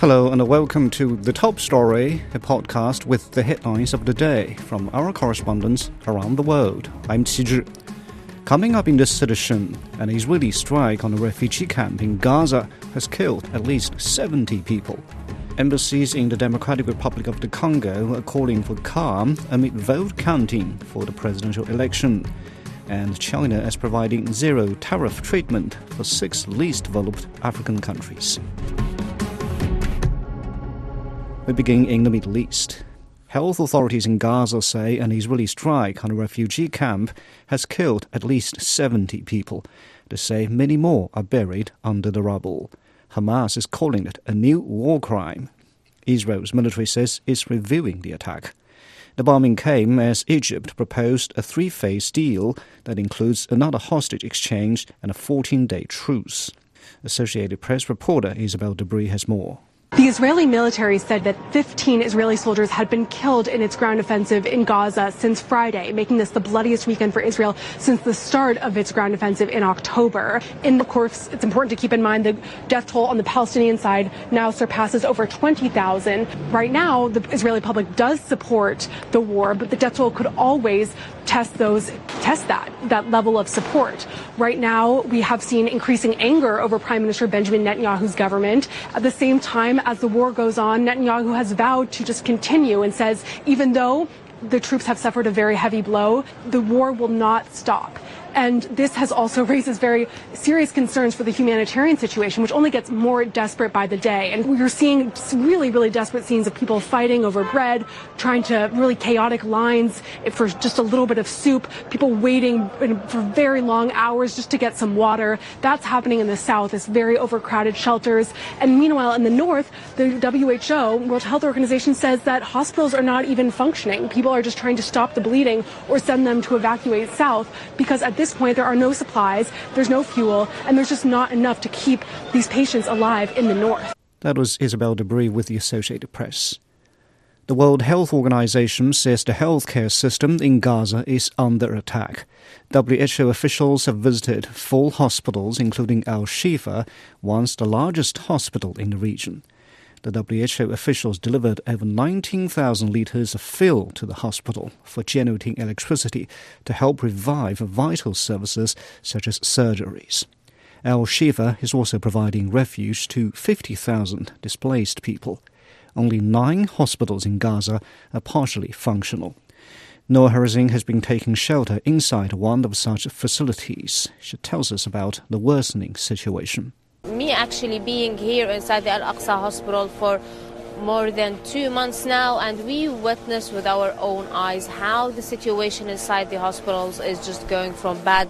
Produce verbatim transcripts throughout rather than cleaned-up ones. Hello and welcome to The Top Story, a podcast with the headlines of the day from our correspondents around the world. I'm Qi Zhi. Coming up in this edition, an Israeli strike on a refugee camp in Gaza has killed at least seventy people. Embassies in the Democratic Republic of the Congo are calling for calm amid vote counting for the presidential election. And China is providing zero tariff treatment for six least developed African countries. We begin in the Middle East. Health authorities in Gaza say an Israeli strike on a refugee camp has killed at least seventy people. They say many more are buried under the rubble. Hamas is calling it a new war crime. Israel's military says it's reviewing the attack. The bombing came as Egypt proposed a three-phase deal that includes another hostage exchange and a fourteen-day truce. Associated Press reporter Isabel Debre has more. The Israeli military said that fifteen Israeli soldiers had been killed in its ground offensive in Gaza since Friday, making this the bloodiest weekend for Israel since the start of its ground offensive in October. And of course, it's important to keep in mind the death toll on the Palestinian side now surpasses over twenty thousand. Right now, the Israeli public does support the war, but the death toll could always test those, test that, that level of support. Right now, we have seen increasing anger over Prime Minister Benjamin Netanyahu's government. At the same time, as the war goes on, Netanyahu has vowed to just continue and says, even though the troops have suffered a very heavy blow, the war will not stop. And this has also raises very serious concerns for the humanitarian situation, which only gets more desperate by the day. And we're seeing really, really desperate scenes of people fighting over bread, trying to really chaotic lines for just a little bit of soup, people waiting for very long hours just to get some water. That's happening in the south, this very overcrowded shelters. And meanwhile, in the north, the W H O, World Health Organization, says that hospitals are not even functioning. People are just trying to stop the bleeding or send them to evacuate south because at this At this point, there are no supplies, there's no fuel, and there's just not enough to keep these patients alive in the north. That was Isabel Debre with the Associated Press. The World Health Organization says the healthcare system in Gaza is under attack. W H O officials have visited four hospitals, including Al-Shifa, once the largest hospital in the region. The W H O officials delivered over nineteen thousand litres of fuel to the hospital for generating electricity to help revive vital services such as surgeries. Al-Shifa is also providing refuge to fifty thousand displaced people. Only nine hospitals in Gaza are partially functional. Noah Harazin has been taking shelter inside one of such facilities. She tells us about the worsening situation. Me actually being here inside the Al-Aqsa Hospital for more than two months now, and we witness with our own eyes how the situation inside the hospitals is just going from bad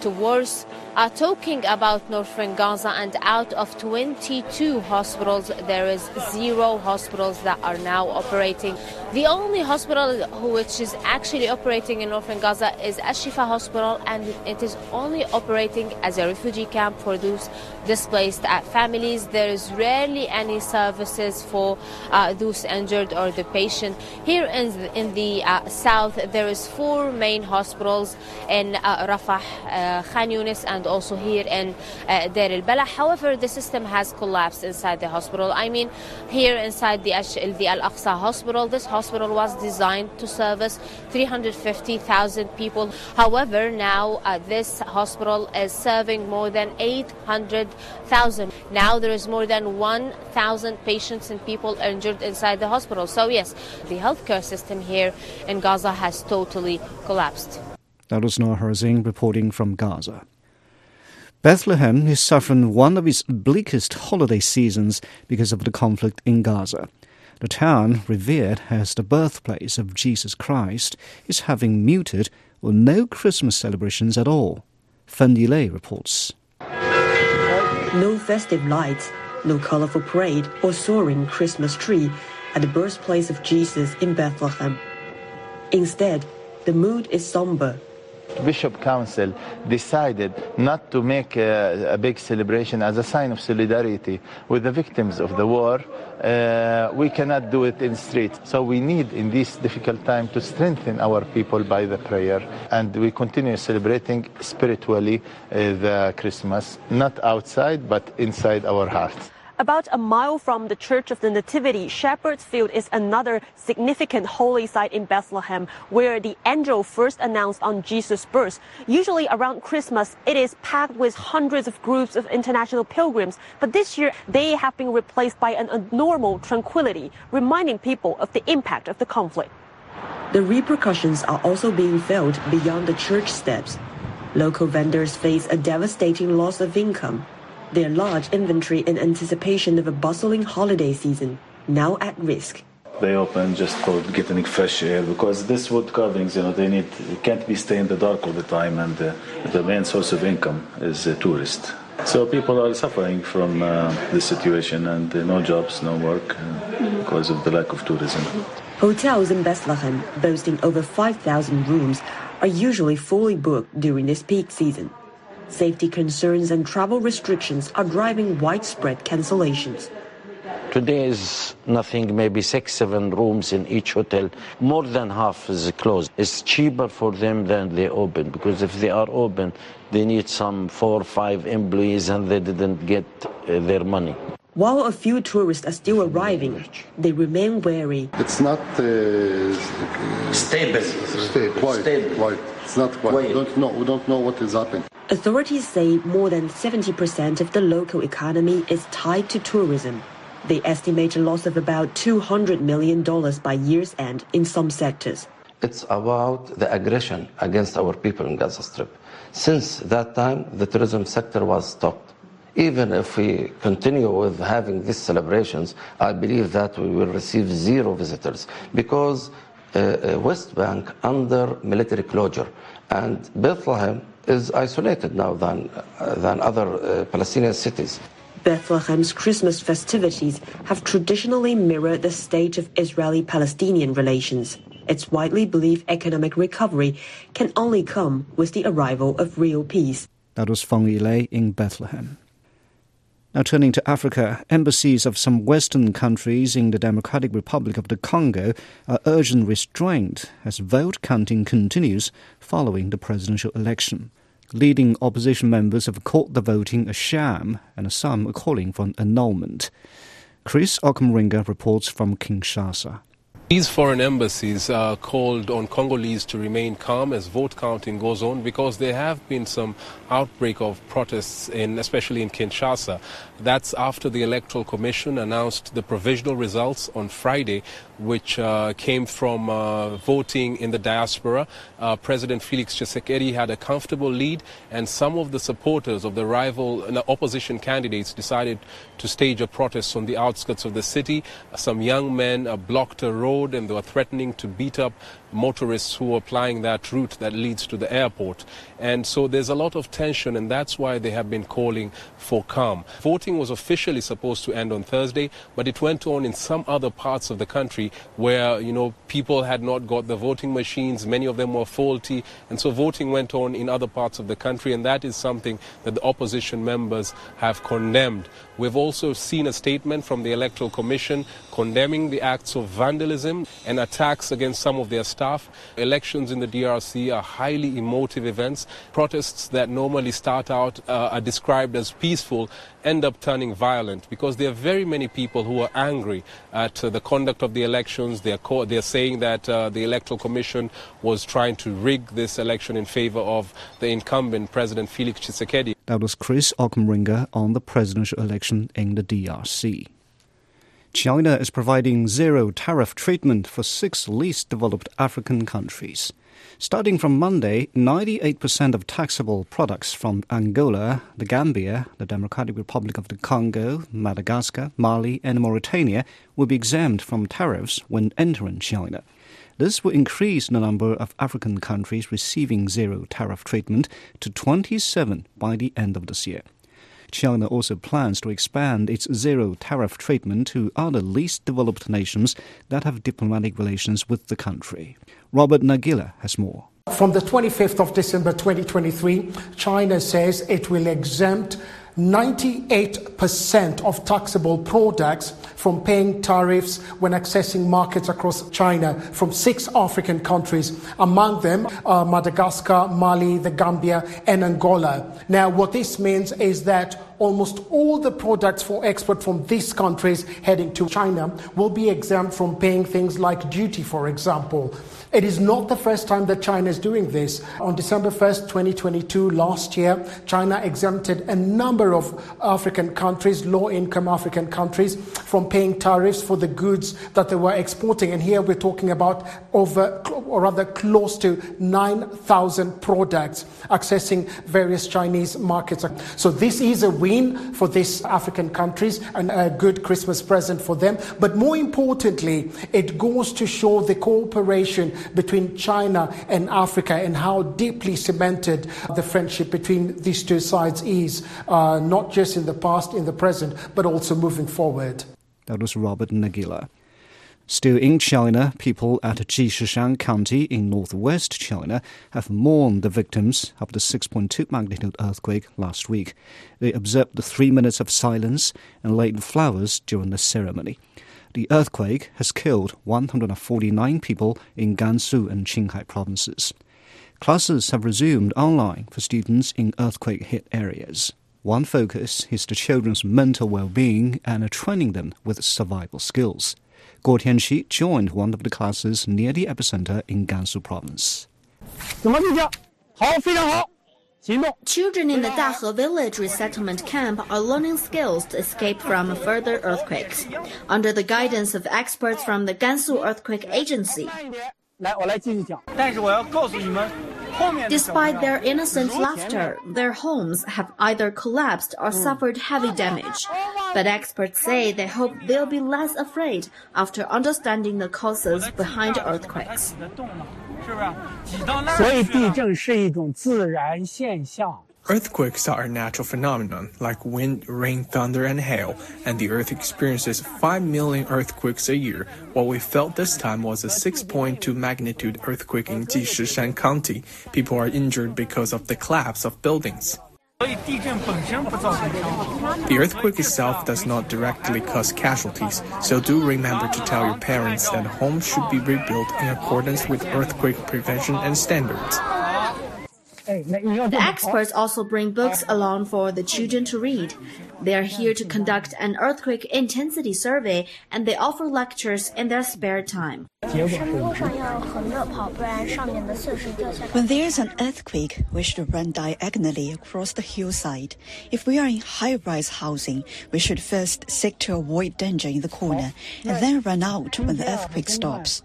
to worse. Uh, talking about northern Gaza, and out of twenty-two hospitals, there is zero hospitals that are now operating. The only hospital which is actually operating in northern Gaza is Al-Shifa Hospital, and it is only operating as a refugee camp for those displaced families. There is rarely any services for uh, those injured or the patient. Here in the, in the uh, south, there is four main hospitals in uh, Rafah, uh, Khan Yunis, and also here in uh, Deir el-Balah. However, the system has collapsed inside the hospital. I mean, here inside the, the Al-Aqsa Hospital, this hospital was designed to service three hundred fifty thousand people. However, now uh, this hospital is serving more than eight hundred thousand. Now there is more than one thousand patients and people injured inside the hospital. So yes, the healthcare system here in Gaza has totally collapsed. That was Noah Harazin reporting from Gaza. Bethlehem is suffering one of its bleakest holiday seasons because of the conflict in Gaza. The town, revered as the birthplace of Jesus Christ, is having muted or no Christmas celebrations at all. Fendi Lay reports. No festive lights, no colorful parade or soaring Christmas tree at the birthplace of Jesus in Bethlehem. Instead, the mood is somber. The Bishop Council decided not to make a, a big celebration as a sign of solidarity with the victims of the war. Uh, we cannot do it in the streets. So we need, in this difficult time, to strengthen our people by the prayer. And we continue celebrating spiritually uh, the Christmas, not outside, but inside our hearts. About a mile from the Church of the Nativity, Shepherd's Field is another significant holy site in Bethlehem, where the angel first announced on Jesus' birth. Usually around Christmas, it is packed with hundreds of groups of international pilgrims, but this year they have been replaced by an abnormal tranquility, reminding people of the impact of the conflict. The repercussions are also being felt beyond the church steps. Local vendors face a devastating loss of income. Their large inventory in anticipation of a bustling holiday season, now at risk. They open just for getting fresh air, because this wood carvings, you know, they need, can't be staying in the dark all the time, and uh, the main source of income is uh, tourists. So people are suffering from uh, this situation, and uh, no jobs, no work, uh, because of the lack of tourism. Hotels in Bethlehem, boasting over five thousand rooms, are usually fully booked during this peak season. Safety concerns and travel restrictions are driving widespread cancellations. Today is nothing, maybe six, seven rooms in each hotel. More than half is closed. It's cheaper for them than they open, because if they are open, they need some four or five employees and they didn't get uh, their money. While a few tourists are still arriving, they remain wary. It's not uh, stable. Stable. Quite, stable. Quite. It's not quite. Wait. We don't know. We don't know what is happening. Authorities say more than seventy percent of the local economy is tied to tourism. They estimate a loss of about two hundred million dollars by year's end in some sectors. It's about the aggression against our people in Gaza Strip. Since that time, the tourism sector was stopped. Even if we continue with having these celebrations, I believe that we will receive zero visitors, because uh, West Bank under military closure, and Bethlehem is isolated now than, uh, than other uh, Palestinian cities. Bethlehem's Christmas festivities have traditionally mirrored the state of Israeli-Palestinian relations. It's widely believed economic recovery can only come with the arrival of real peace. That was Fendi Lay in Bethlehem. Now turning to Africa, embassies of some Western countries in the Democratic Republic of the Congo are urging restraint as vote counting continues following the presidential election. Leading opposition members have called the voting a sham, and some are calling for an annulment. Chris Okumringa reports from Kinshasa. These foreign embassies are called on Congolese to remain calm as vote counting goes on, because there have been some outbreak of protests, in, especially in Kinshasa. That's after the Electoral Commission announced the provisional results on Friday, which uh, came from uh, voting in the diaspora. Uh, President Felix Tshisekedi had a comfortable lead, and some of the supporters of the rival uh, opposition candidates decided to stage a protest on the outskirts of the city. Some young men uh, blocked a road, and they were threatening to beat up motorists who were plying that route that leads to the airport. And so there's a lot of tension, and that's why they have been calling for calm. Voting was officially supposed to end on Thursday, but it went on in some other parts of the country where, you know, people had not got the voting machines. Many of them were faulty, and so voting went on in other parts of the country, and that is something that the opposition members have condemned. We've also seen a statement from the Electoral Commission condemning the acts of vandalism and attacks against some of their staff. Elections in the D R C are highly emotive events. Protests that normally start out uh, are described as peaceful end up turning violent, because there are very many people who are angry at uh, the conduct of the elections. They're co- they're saying that uh, the Electoral Commission was trying to rig this election in favor of the incumbent, President Felix Tshisekedi. That was Chris Okumringa on the presidential election in the D R C. China is providing zero-tariff treatment for six least developed African countries. Starting from Monday, ninety-eight percent of taxable products from Angola, the Gambia, the Democratic Republic of the Congo, Madagascar, Mali and Mauritania will be exempt from tariffs when entering China. This will increase the number of African countries receiving zero-tariff treatment to twenty-seven by the end of this year. China also plans to expand its zero-tariff treatment to other least developed nations that have diplomatic relations with the country. Robert Nagila has more. From the twenty-fifth of December twenty twenty-three, China says it will exempt ninety-eight percent of taxable products from paying tariffs when accessing markets across China from six African countries. Among them are Madagascar, Mali, the Gambia and Angola. Now, what this means is that almost all the products for export from these countries heading to China will be exempt from paying things like duty, for example. It is not the first time that China is doing this. On December first, twenty twenty-two, last year, China exempted a number of African countries, low-income African countries, from paying tariffs for the goods that they were exporting. And here we're talking about over, or rather close to nine thousand products accessing various Chinese markets. So this is a win for these African countries and a good Christmas present for them. But more importantly, it goes to show the cooperation between China and Africa and how deeply cemented the friendship between these two sides is, uh, not just in the past, in the present, but also moving forward. That was Robert Nagila. Still in China, people at Jishishan County in northwest China have mourned the victims of the six point two magnitude earthquake last week. They observed the three minutes of silence and laid flowers during the ceremony. The earthquake has killed one hundred forty-nine people in Gansu and Qinghai provinces. Classes have resumed online for students in earthquake-hit areas. One focus is the children's mental well-being and training them with survival skills. Guo Tianqi joined one of the classes near the epicenter in Gansu province. Children in the Dahe village resettlement camp are learning skills to escape from further earthquakes, under the guidance of experts from the Gansu Earthquake Agency. Despite their innocent laughter, their homes have either collapsed or suffered heavy damage. But experts say they hope they'll be less afraid after understanding the causes behind earthquakes. Earthquakes are a natural phenomenon, like wind, rain, thunder, and hail, and the Earth experiences five million earthquakes a year. What we felt this time was a six point two magnitude earthquake in Jishishan County. People are injured because of the collapse of buildings. The earthquake itself does not directly cause casualties, so do remember to tell your parents that homes should be rebuilt in accordance with earthquake prevention and standards. The experts also bring books along for the children to read. They are here to conduct an earthquake intensity survey, and they offer lectures in their spare time. When there's an earthquake, we should run diagonally across the hillside. If we are in high-rise housing, we should first seek to avoid danger in the corner, and then run out when the earthquake stops.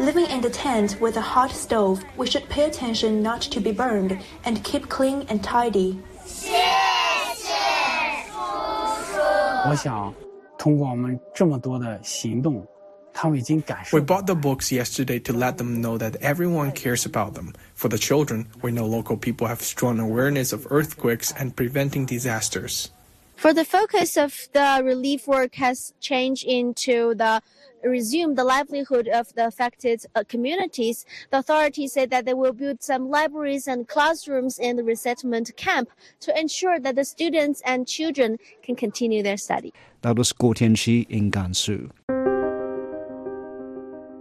Living in the tent with a hot stove, we should pay attention not to be burned and keep clean and tidy. We bought the books yesterday to let them know that everyone cares about them. For the children, we know local people have strong awareness of earthquakes and preventing disasters. For the focus of the relief work has changed into the resume the livelihood of the affected uh, communities. The authorities say that they will build some libraries and classrooms in the resettlement camp to ensure that the students and children can continue their study. That was Guo Tianqi in Gansu.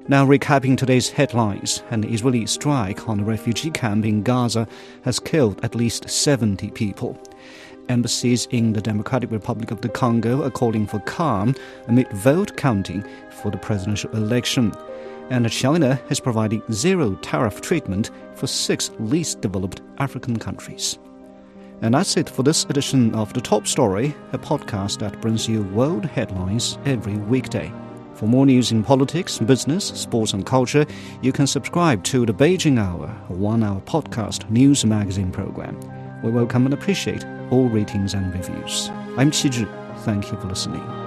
Now recapping today's headlines, an Israeli strike on a refugee camp in Gaza has killed at least seventy people. Embassies in the Democratic Republic of the Congo are calling for calm amid vote counting for the presidential election. And China is providing zero tariff treatment for six least developed African countries. And that's it for this edition of The Top Story, a podcast that brings you world headlines every weekday. For more news in politics, business, sports and culture, you can subscribe to The Beijing Hour, a one-hour podcast news magazine program. We welcome and appreciate all ratings and reviews. I'm Qi Zhi. Thank you for listening.